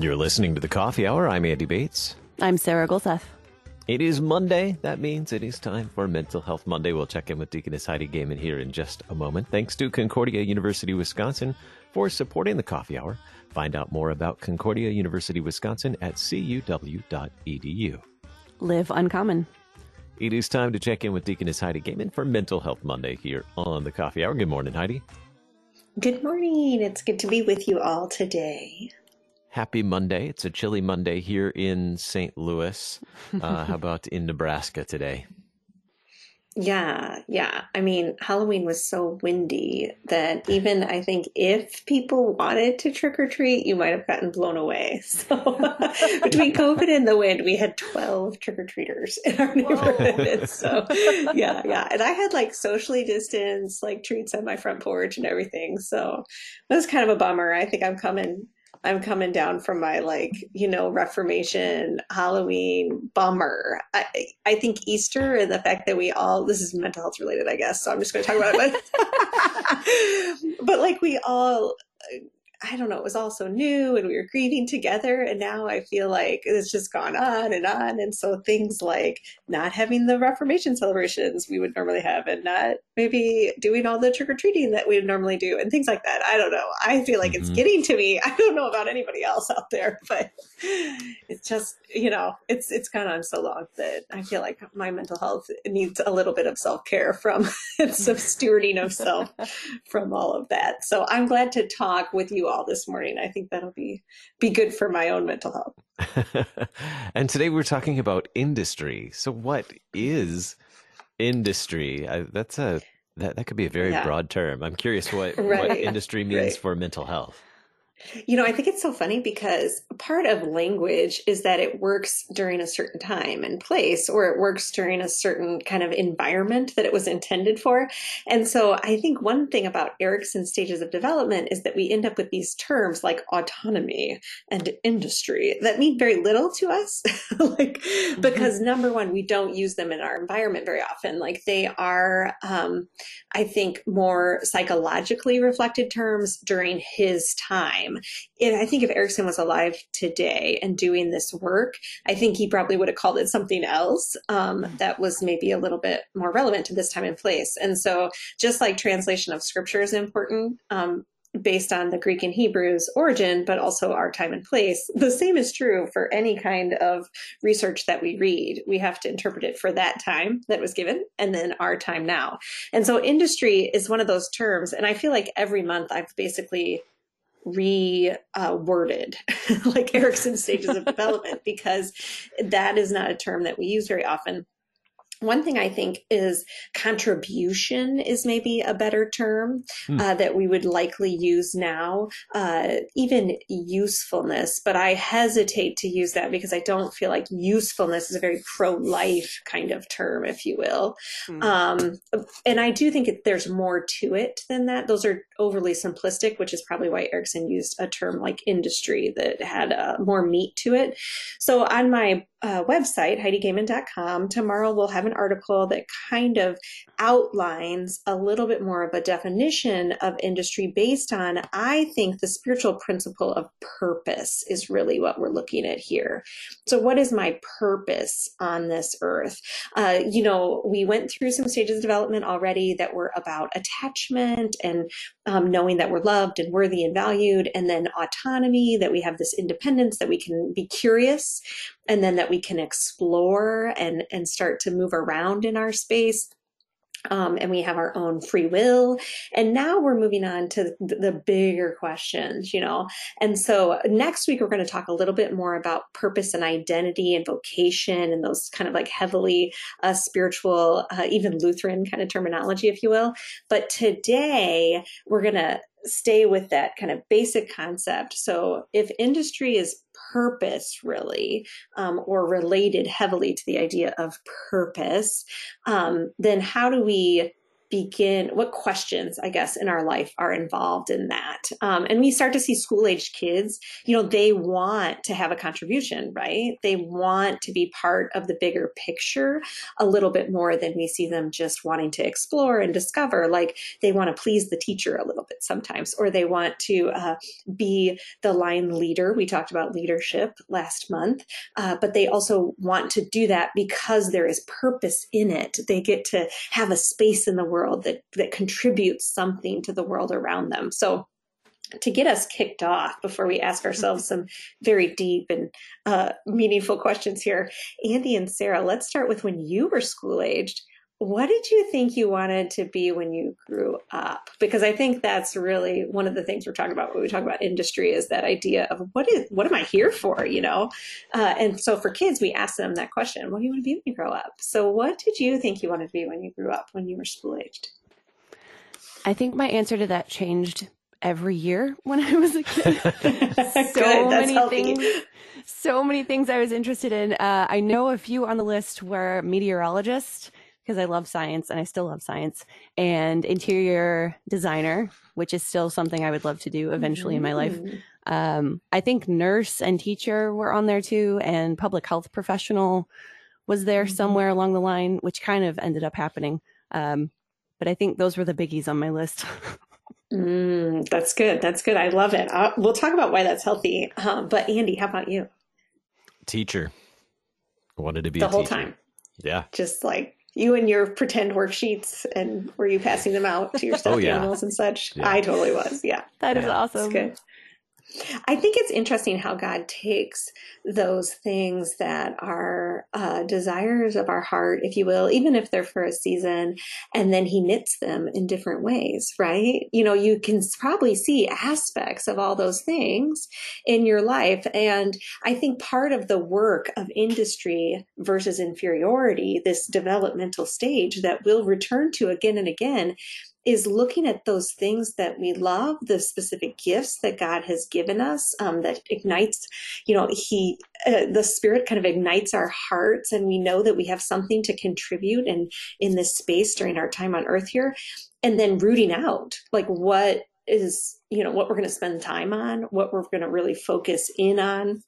You're listening to The Coffee Hour. I'm Andy Bates. I'm Sarah Golseth. It is Monday. That means it is time for Mental Health Monday. We'll check in with Deaconess Heidi Goehmann here in just a moment. Thanks to Concordia University, Wisconsin for supporting The Coffee Hour. Find out more about Concordia University, Wisconsin at cuw.edu. Live uncommon. It is time to check in with Deaconess Heidi Goehmann for Mental Health Monday here on The Coffee Hour. Good morning, Heidi. Good morning. It's good to be with you all today. Happy Monday. It's a chilly Monday here in St. Louis. How about in Nebraska today? Yeah. I mean, Halloween was so windy that even I think if people wanted to trick or treat, you might have gotten blown away. So between COVID and the wind, we had 12 trick or treaters in our neighborhood. So yeah. And I had like socially distanced like treats on my front porch and everything. So it was kind of a bummer. I think I'm coming down from my, like, you know, Reformation, Halloween bummer. I think Easter and the fact that we all, this is mental health related, I guess, so I'm just going to talk about it. But like we all, I don't know, it was all so new and we were grieving together. And now I feel like it's just gone on. And so things like not having the Reformation celebrations we would normally have and not maybe doing all the trick-or-treating that we would normally do and things like that. I don't know. I feel like it's getting to me. I don't know about anybody else out there, but it's just, you know, it's gone on so long that I feel like my mental health needs a little bit of self-care from some stewarding of self from all of that. So I'm glad to talk with you all this morning. I think that'll be good for my own mental health. And today we're talking about industry. So what is industry? That could be a very broad term. I'm curious what, what industry means for mental health. You know, I think it's so funny because part of language is that it works during a certain time and place, or it works during a certain kind of environment that it was intended for. And so I think one thing about Erikson's stages of development is that we end up with these terms like autonomy and industry that mean very little to us, like, because number one, we don't use them in our environment very often. Like they are, I think, more psychologically reflected terms during his time. And I think if Erikson was alive today and doing this work, I think he probably would have called it something else that was maybe a little bit more relevant to this time and place. And so just like translation of scripture is important based on the Greek and Hebrew's origin, but also our time and place, the same is true for any kind of research that we read. We have to interpret it for that time that was given and then our time now. And so industry is one of those terms. And I feel like every month I've basically reworded like Erikson's stages of development, because that is not a term that we use very often. One thing I think is contribution is maybe a better term that we would likely use now, even usefulness. But I hesitate to use that because I don't feel like usefulness is a very pro-life kind of term, if you will. And I do think there's more to it than that. Those are overly simplistic, which is probably why Erikson used a term like industry that had more meat to it. So on my website, heidigoehmann.com, tomorrow we'll have an article that kind of outlines a little bit more of a definition of industry based on, I think, the spiritual principle of purpose is really what we're looking at here. So what is my purpose on this earth? You know, we went through some stages of development already that were about attachment and knowing that we're loved and worthy and valued, and then autonomy, that we have this independence, that we can be curious, and then that we can explore and start to move around in our space. And we have our own free will. And now we're moving on to the bigger questions, you know. And so next week, we're going to talk a little bit more about purpose and identity and vocation and those kind of like heavily spiritual, even Lutheran kind of terminology, if you will. But today, we're going to stay with that kind of basic concept. So if industry is purpose, really, or related heavily to the idea of purpose, then how do we what questions, I guess, in our life are involved in that. And we start to see school-aged kids, they want to have a contribution, right? They want to be part of the bigger picture a little bit more than we see them just wanting to explore and discover. Like, they want to please the teacher a little bit sometimes, or they want to be the line leader. We talked about leadership last month, but they also want to do that because there is purpose in it. They get to have a space in the world that contributes something to the world around them. So to get us kicked off before we ask ourselves some very deep and meaningful questions here, Andy and Sarah, let's start with when you were school-aged. What did you think you wanted to be when you grew up? Because I think that's really one of the things we're talking about when we talk about industry, is that idea of what am I here for, And so for kids, we ask them that question, what do you want to be when you grow up? So what did you think you wanted to be when you grew up, when you were school-aged? I think my answer to that changed every year when I was a kid. So many things I was interested in. I know a few on the list were meteorologist, because I love science and I still love science, and interior designer, which is still something I would love to do eventually in my life. I think nurse and teacher were on there too, and public health professional was there somewhere along the line, which kind of ended up happening. But I think those were the biggies on my list. That's good. That's good. I love it. We'll talk about why that's healthy. But Andy, how about you? Teacher. I wanted to be a teacher. The whole time. Yeah. Just like, you and your pretend worksheets, and were you passing them out to your stuffed animals and such? Yeah. I totally was. Yeah. That is awesome. Good. I think it's interesting how God takes those things that are desires of our heart, if you will, even if they're for a season, and then he knits them in different ways, right? You can probably see aspects of all those things in your life. And I think part of the work of industry versus inferiority, this developmental stage that we'll return to again and again, is looking at those things that we love, the specific gifts that God has given us, that ignites, the Spirit kind of ignites our hearts, and we know that we have something to contribute in this space during our time on earth here, and then rooting out like what is, what we're going to spend time on, what we're going to really focus in on,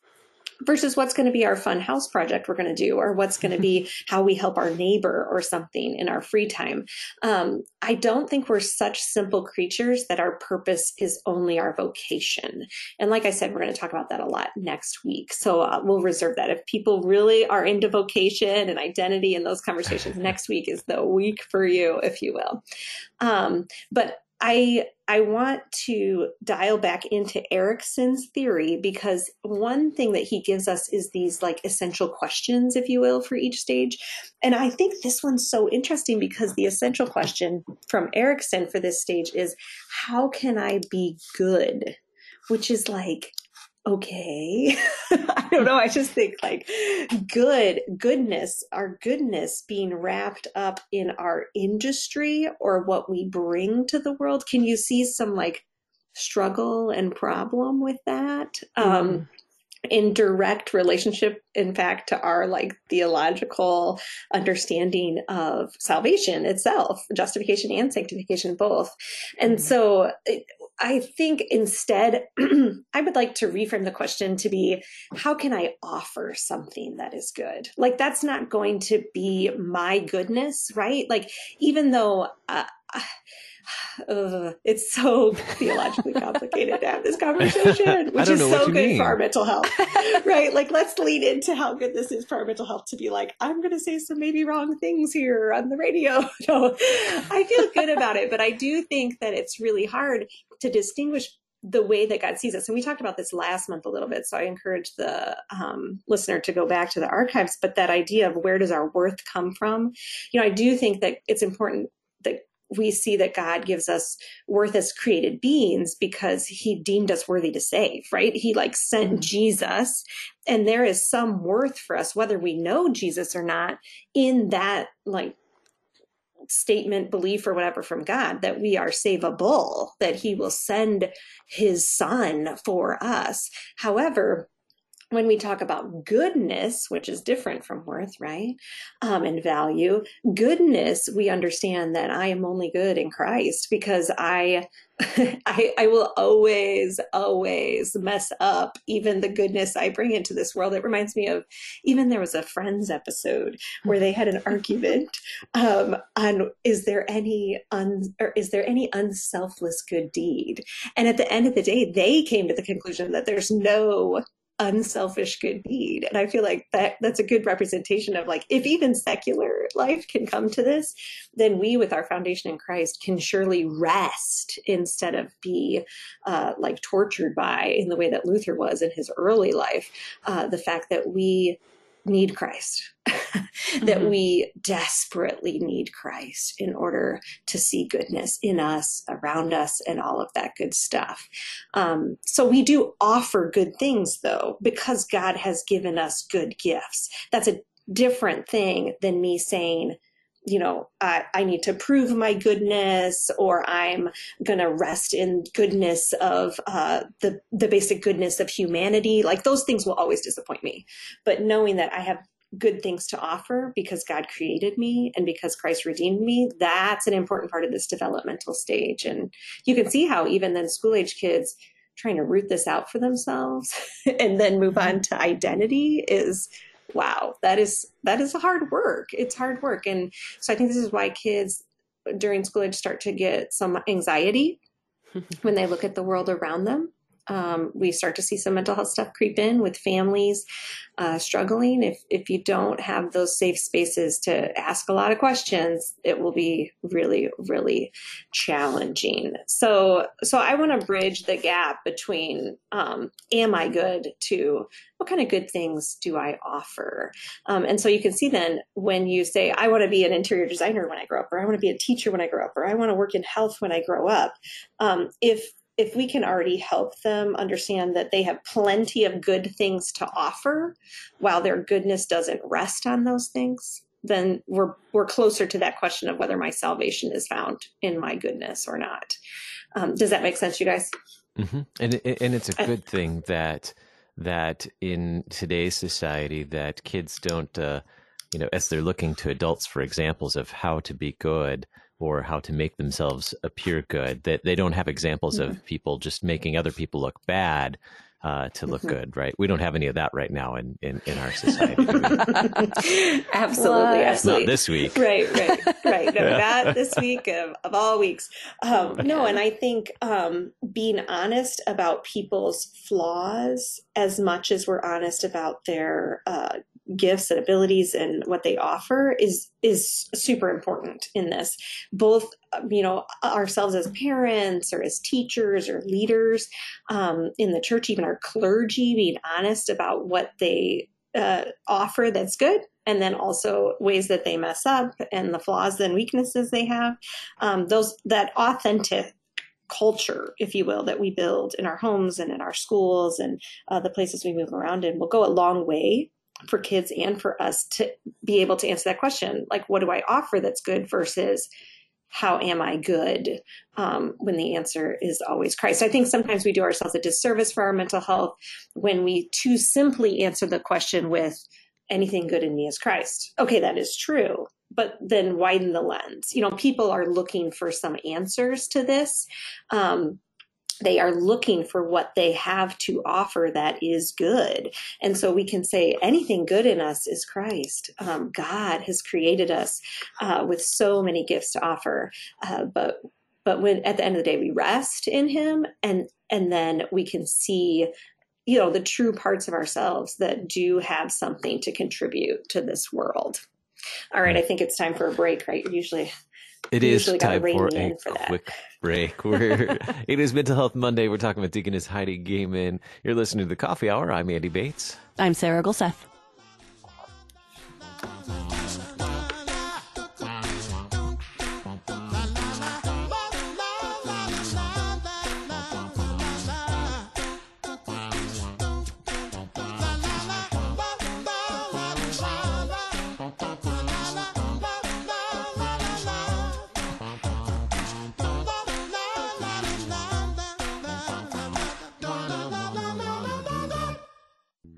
versus what's going to be our fun house project we're going to do, or what's going to be how we help our neighbor or something in our free time. I don't think we're such simple creatures that our purpose is only our vocation. And like I said, we're going to talk about that a lot next week. So we'll reserve that. If people really are into vocation and identity and those conversations, next week is the week for you, if you will. But I want to dial back into Erikson's theory, because one thing that he gives us is these like essential questions, if you will, for each stage. And I think this one's so interesting, because the essential question from Erikson for this stage is, how can I be good? Which is like, okay, I don't know. I just think like our goodness being wrapped up in our industry or what we bring to the world. Can you see some like struggle and problem with that? In direct relationship, in fact, to our like theological understanding of salvation itself, justification and sanctification both. And so I think instead, I would like to reframe the question to be, how can I offer something that is good? Like, that's not going to be my goodness, right? Like, even though it's so theologically complicated to have this conversation, which is so good for our mental health, right? Like, let's lean into how good this is for our mental health to be like, I'm going to say some maybe wrong things here on the radio. No, I feel good about it, but I do think that it's really hard to distinguish the way that God sees us. And we talked about this last month a little bit, so I encourage the listener to go back to the archives, but that idea of where does our worth come from? I do think that it's important that we see that God gives us worth as created beings, because he deemed us worthy to save, right? He like sent Jesus, and there is some worth for us, whether we know Jesus or not, in that like statement, belief, or whatever from God, that we are savable, that he will send his son for us. However, when we talk about goodness, which is different from worth, right? And value, goodness, we understand that I am only good in Christ, because I will always mess up even the goodness I bring into this world. It reminds me of, even there was a Friends episode where they had an argument on is there any unselfless good deed? And at the end of the day, they came to the conclusion that there's no unselfish good deed. And I feel like that's a good representation of, like, if even secular life can come to this, then we, with our foundation in Christ, can surely rest instead of be like tortured by, in the way that Luther was in his early life, the fact that we need Christ, that we desperately need Christ in order to see goodness in us, around us, and all of that good stuff. So we do offer good things, though, because God has given us good gifts. That's a different thing than me saying, you know, I need to prove my goodness, or I'm going to rest in goodness of the basic goodness of humanity. Like, those things will always disappoint me. But knowing that I have good things to offer because God created me and because Christ redeemed me, that's an important part of this developmental stage. And you can see how even then school-age kids trying to root this out for themselves and then move on to identity is, wow, that is hard work. It's hard work. And so I think this is why kids during school age start to get some anxiety when they look at the world around them. We start to see some mental health stuff creep in with families struggling. If you don't have those safe spaces to ask a lot of questions, it will be really, really challenging. So I want to bridge the gap between am I good to what kind of good things do I offer? And so you can see then when you say, I want to be an interior designer when I grow up, or I want to be a teacher when I grow up, or I want to work in health when I grow up. If we can already help them understand that they have plenty of good things to offer while their goodness doesn't rest on those things, then we're closer to that question of whether my salvation is found in my goodness or not. Does that make sense, you guys? Mm-hmm. And it's a good thing that in today's society that kids don't, as they're looking to adults for examples of how to be good, or how to make themselves appear good, that they don't have examples of people just making other people look bad to look good, right? We don't have any of that right now in our society. Absolutely. Not this week. Right. No, yeah. Not this week of all weeks. No, and I think being honest about people's flaws as much as we're honest about their gifts and abilities and what they offer is super important in this, both, ourselves as parents or as teachers or leaders in the church, even our clergy, being honest about what they offer that's good, and then also ways that they mess up and the flaws and weaknesses they have. Those, that authentic culture, if you will, that we build in our homes and in our schools and the places we move around in will go a long way for kids and for us to be able to answer that question. Like, what do I offer that's good versus how am I good? When the answer is always Christ. I think sometimes we do ourselves a disservice for our mental health when we too simply answer the question with anything good in me is Christ. Okay, that is true, but then widen the lens. People are looking for some answers to this. They are looking for what they have to offer that is good. And so we can say anything good in us is Christ. God has created us with so many gifts to offer. But when at the end of the day, we rest in him, and then we can see, the true parts of ourselves that do have something to contribute to this world. All right. I think it's time for a break, right? It is time for a quick break. It is Mental Health Monday. We're talking with Deaconess Heidi Goehmann. You're listening to The Coffee Hour. I'm Andy Bates. I'm Sarah Golseth.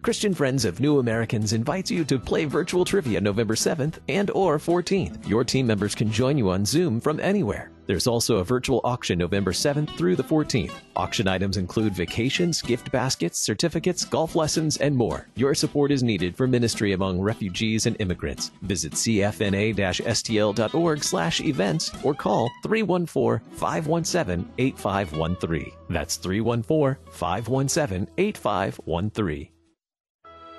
Christian Friends of New Americans invites you to play virtual trivia November 7th and or 14th. Your team members can join you on Zoom from anywhere. There's also a virtual auction November 7th through the 14th. Auction items include vacations, gift baskets, certificates, golf lessons, and more. Your support is needed for ministry among refugees and immigrants. Visit cfna-stl.org/events or call 314-517-8513. That's 314-517-8513.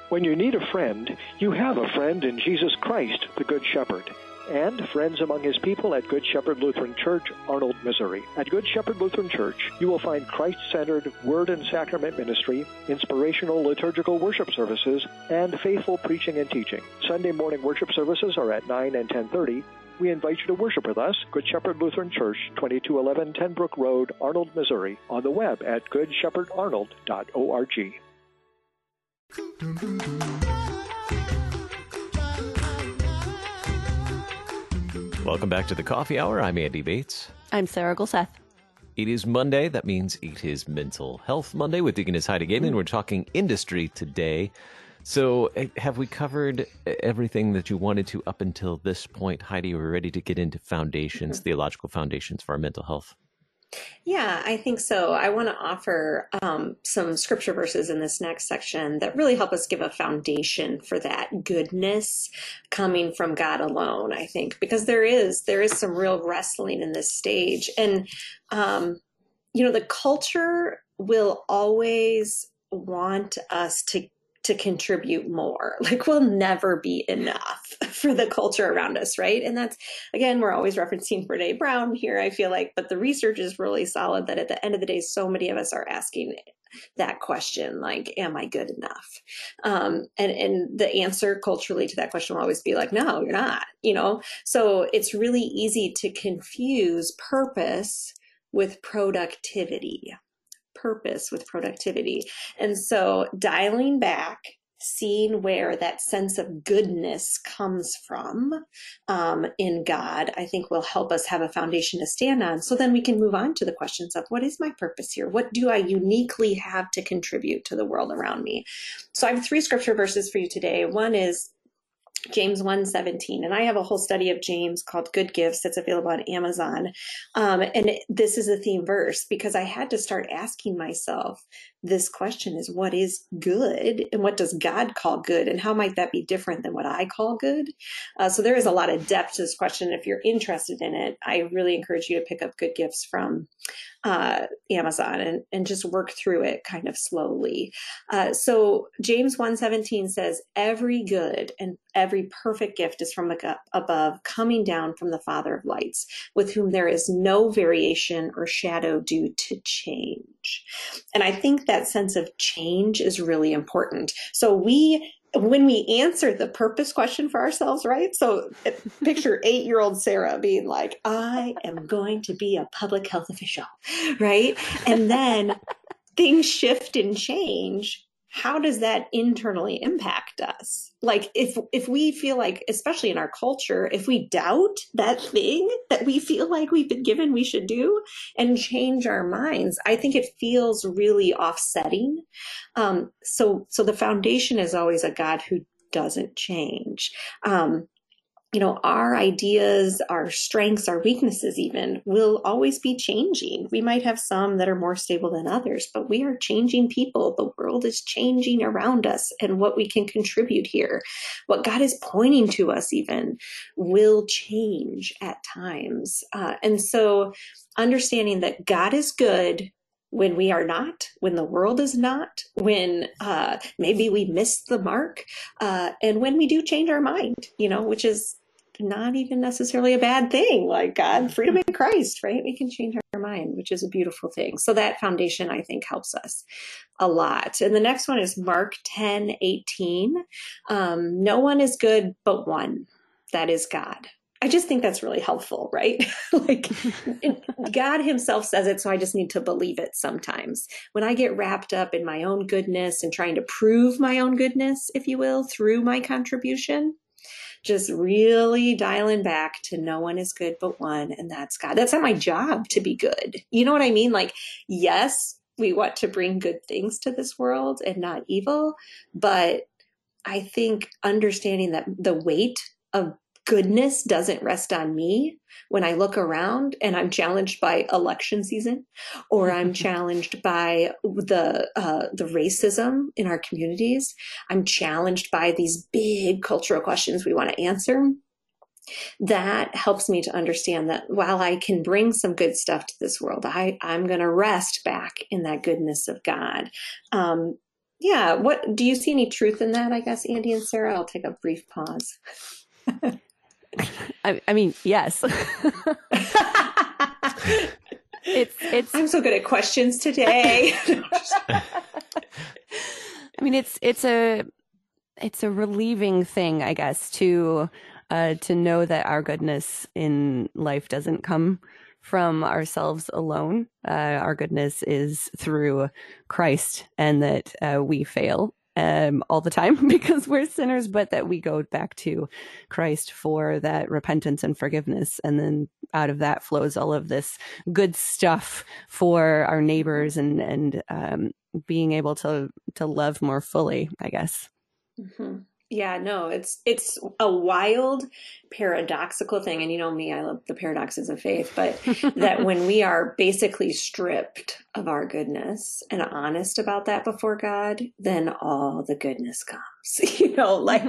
When you need a friend, you have a friend in Jesus Christ, the Good Shepherd. And friends among his people at Good Shepherd Lutheran Church, Arnold, Missouri. At Good Shepherd Lutheran Church, you will find Christ-centered word and sacrament ministry, inspirational liturgical worship services, and faithful preaching and teaching. Sunday morning worship services are at 9 and 10:30. We invite you to worship with us, Good Shepherd Lutheran Church, 2211 Tenbrook Road, Arnold, Missouri, on the web at goodshepherdarnold.org. Welcome back to the Coffee Hour. I'm Andy Bates. I'm Sarah Golseth. It is Monday. That means it is Mental Health Monday with Deaconess Heidi Goehmann. We're talking industry today. So have we covered everything that you wanted to up until this point, Heidi? We're ready to get into foundations, theological foundations for our mental health. Yeah, I think so. I want to offer some scripture verses in this next section that really help us give a foundation for that goodness coming from God alone, I think, because there is some real wrestling in this stage. And, the culture will always want us to contribute more. Like, we'll never be enough for the culture around us, right? And that's, again, we're always referencing Brene Brown here, I feel like, but the research is really solid that at the end of the day, so many of us are asking that question, like, am I good enough? And the answer culturally to that question will always be like, no, you're not, So it's really easy to confuse purpose with productivity. And so dialing back, seeing where that sense of goodness comes from in God, I think will help us have a foundation to stand on. So then we can move on to the questions of, what is my purpose here? What do I uniquely have to contribute to the world around me? So I have three scripture verses for you today. One is James 1:17, and I have a whole study of James called Good Gifts that's available on Amazon. This is a theme verse because I had to start asking myself this question: is what is good, and what does God call good, and how might that be different than what I call good? So there is a lot of depth to this question. If you're interested in it, I really encourage you to pick up Good Gifts from Amazon and just work through it kind of slowly. So James 1:17 says, every good and every perfect gift is from above, coming down from the Father of lights, with whom there is no variation or shadow due to change. And I think that sense of change is really important. So when we answer the purpose question for ourselves, right? So picture 8-year-old Sarah being like, I am going to be a public health official, right? And then things shift and change. How does that internally impact us? Like, if we feel like, especially in our culture, if we doubt that thing that we feel like we've been given we should do and change our minds, I think it feels really offsetting. So the foundation is always a God who doesn't change. Our ideas, our strengths, our weaknesses even will always be changing. We might have some that are more stable than others, but we are changing people. The world is changing around us, and what we can contribute here, what God is pointing to us even, will change at times. And so understanding that God is good when we are not, when the world is not, when maybe we missed the mark, and when we do change our mind, which is not even necessarily a bad thing. Like, God, freedom in Christ, right? We can change our mind, which is a beautiful thing. So that foundation, I think, helps us a lot. And the next one is Mark 10:18. No one is good but one, that is God. I just think that's really helpful, right? Like, God himself says it, so I just need to believe it sometimes. When I get wrapped up in my own goodness and trying to prove my own goodness, if you will, through my contribution, just really dialing back to no one is good but one, and that's God. That's not my job to be good. You know what I mean? Like, yes, we want to bring good things to this world and not evil. But I think understanding that the weight of goodness doesn't rest on me when I look around and I'm challenged by election season, or I'm challenged by the racism in our communities. I'm challenged by these big cultural questions we want to answer. That helps me to understand that while I can bring some good stuff to this world, I'm going to rest back in that goodness of God. Yeah. What do you see any truth in that? I guess, Andy and Sarah, I'll take a brief pause. I mean, yes. It's. I'm so good at questions today. I mean, it's a relieving thing, I guess, to know that our goodness in life doesn't come from ourselves alone. Our goodness is through Christ, and that we fail all the time because we're sinners, but that we go back to Christ for that repentance and forgiveness. And then out of that flows all of this good stuff for our neighbors and being able to love more fully, I guess. Mm-hmm. Yeah, no, it's a wild, paradoxical thing. And you know me, I love the paradoxes of faith, but that when we are basically stripped of our goodness and honest about that before God, then all the goodness comes, you know, like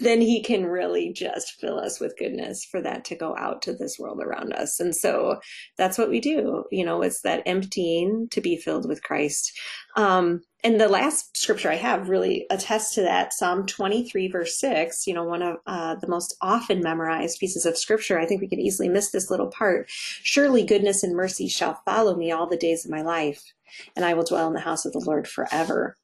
then he can really just fill us with goodness for that to go out to this world around us. And so that's what we do. You know, it's that emptying to be filled with Christ. And the last scripture I have really attests to that, Psalm 23, verse 6, you know, one of the most often memorized pieces of scripture. I think we could easily miss this little part. Surely goodness and mercy shall follow me all the days of my life, and I will dwell in the house of the Lord forever.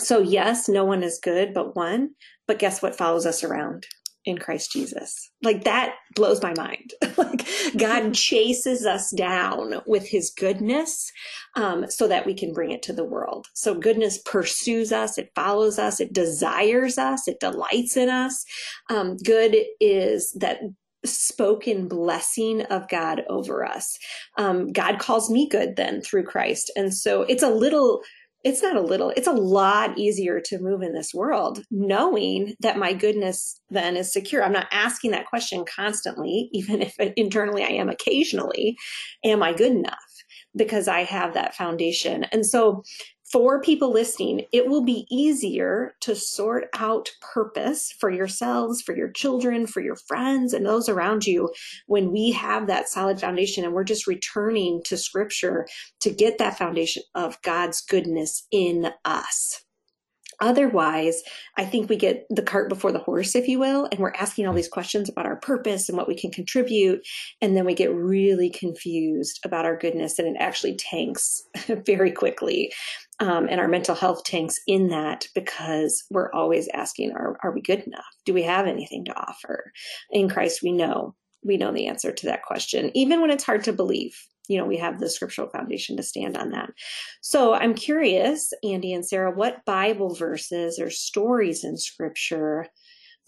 So yes, no one is good but one, but guess what follows us around? In Christ Jesus. Like that blows my mind. Like God chases us down with his goodness so that we can bring it to the world. So goodness pursues us, it follows us, it desires us, it delights in us. Good is that spoken blessing of God over us. God calls me good then through Christ. And so it's a lot easier to move in this world, knowing that my goodness then is secure. I'm not asking that question constantly, even if internally I am occasionally, am I good enough? Because I have that foundation. And so for people listening, it will be easier to sort out purpose for yourselves, for your children, for your friends, and those around you when we have that solid foundation and we're just returning to scripture to get that foundation of God's goodness in us. Otherwise, I think we get the cart before the horse, if you will, and we're asking all these questions about our purpose and what we can contribute, and then we get really confused about our goodness, and it actually tanks very quickly. And our mental health tanks in that because we're always asking, are we good enough? Do we have anything to offer? In Christ, we know the answer to that question, even when it's hard to believe. You know, we have the scriptural foundation to stand on that. So I'm curious, Andy and Sarah, what Bible verses or stories in scripture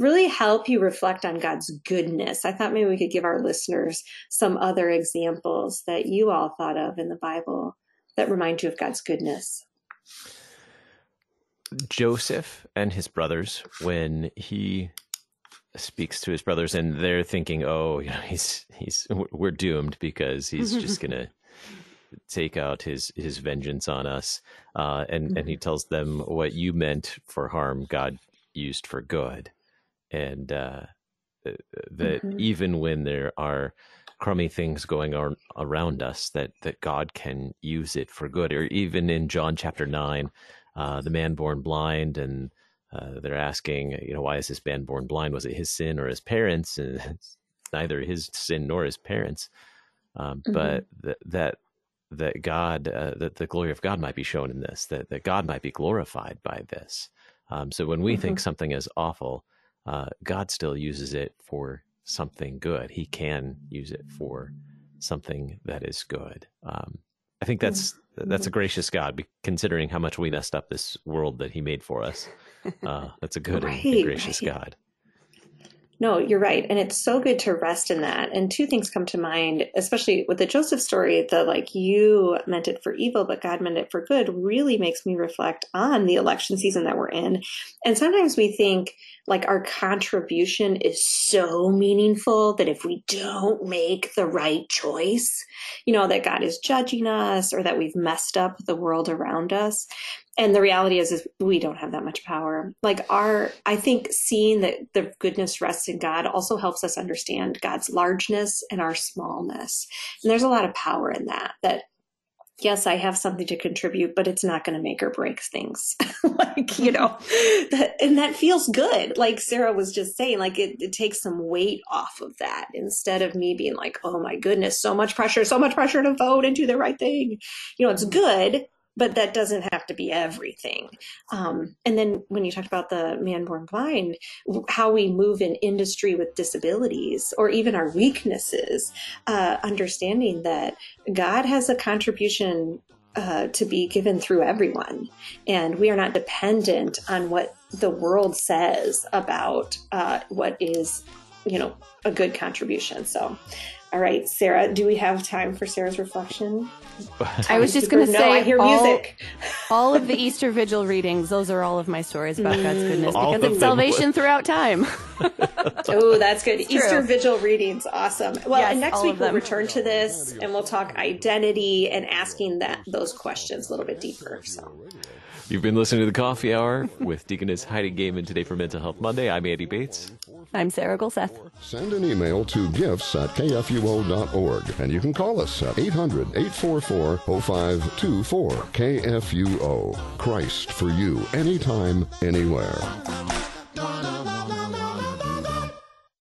really help you reflect on God's goodness? I thought maybe we could give our listeners some other examples that you all thought of in the Bible that remind you of God's goodness. Joseph and his brothers, when he speaks to his brothers and they're thinking, oh, you know, we're doomed because he's just going to take out his vengeance on us. And he tells them, what you meant for harm, God used for good. And that even when there are crummy things going on around us, that God can use it for good. Or even in John chapter 9, the man born blind, and they're asking, you know, why is this man born blind? Was it his sin or his parents? And neither his sin nor his parents, but that God, that the glory of God might be shown in this, that God might be glorified by this. So when we think something is awful, God still uses it for something good. He can use it for something that is good. I think that's a gracious God, considering how much we messed up this world that he made for us. That's a good and gracious God. No, you're right. And it's so good to rest in that. And two things come to mind, especially with the Joseph story, the like, you meant it for evil, but God meant it for good, really makes me reflect on the election season that we're in. And sometimes we think like our contribution is so meaningful that if we don't make the right choice, you know, that God is judging us or that we've messed up the world around us. And the reality is we don't have that much power. Like I think seeing that the goodness rests in God also helps us understand God's largeness and our smallness. And there's a lot of power in that yes, I have something to contribute, but it's not going to make or break things. Like, you know, and that feels good. Like Sarah was just saying, like it takes some weight off of that instead of me being like, oh my goodness, so much pressure to vote and do the right thing. You know, it's good, but that doesn't have to be everything. And then when you talked about the man born blind, how we move in industry with disabilities or even our weaknesses, understanding that God has a contribution to be given through everyone. And we are not dependent on what the world says about what is, you know, a good contribution. So, all right, Sarah, do we have time for Sarah's reflection? I was just going to say, I hear music. All of the Easter Vigil readings, those are all of my stories about God's goodness, all because it's salvation throughout time. Oh, that's good. It's Easter true. Vigil readings, awesome. Well, yes, and next week we'll return to this and we'll talk identity and asking those questions a little bit deeper. So. You've been listening to The Coffee Hour with Deaconess Heidi Goehmann today for Mental Health Monday. I'm Andy Bates. I'm Sarah Golseth. Send an email to gifts@kfuo.org, and you can call us at 800-844-0524. KFUO. Christ for you, anytime, anywhere.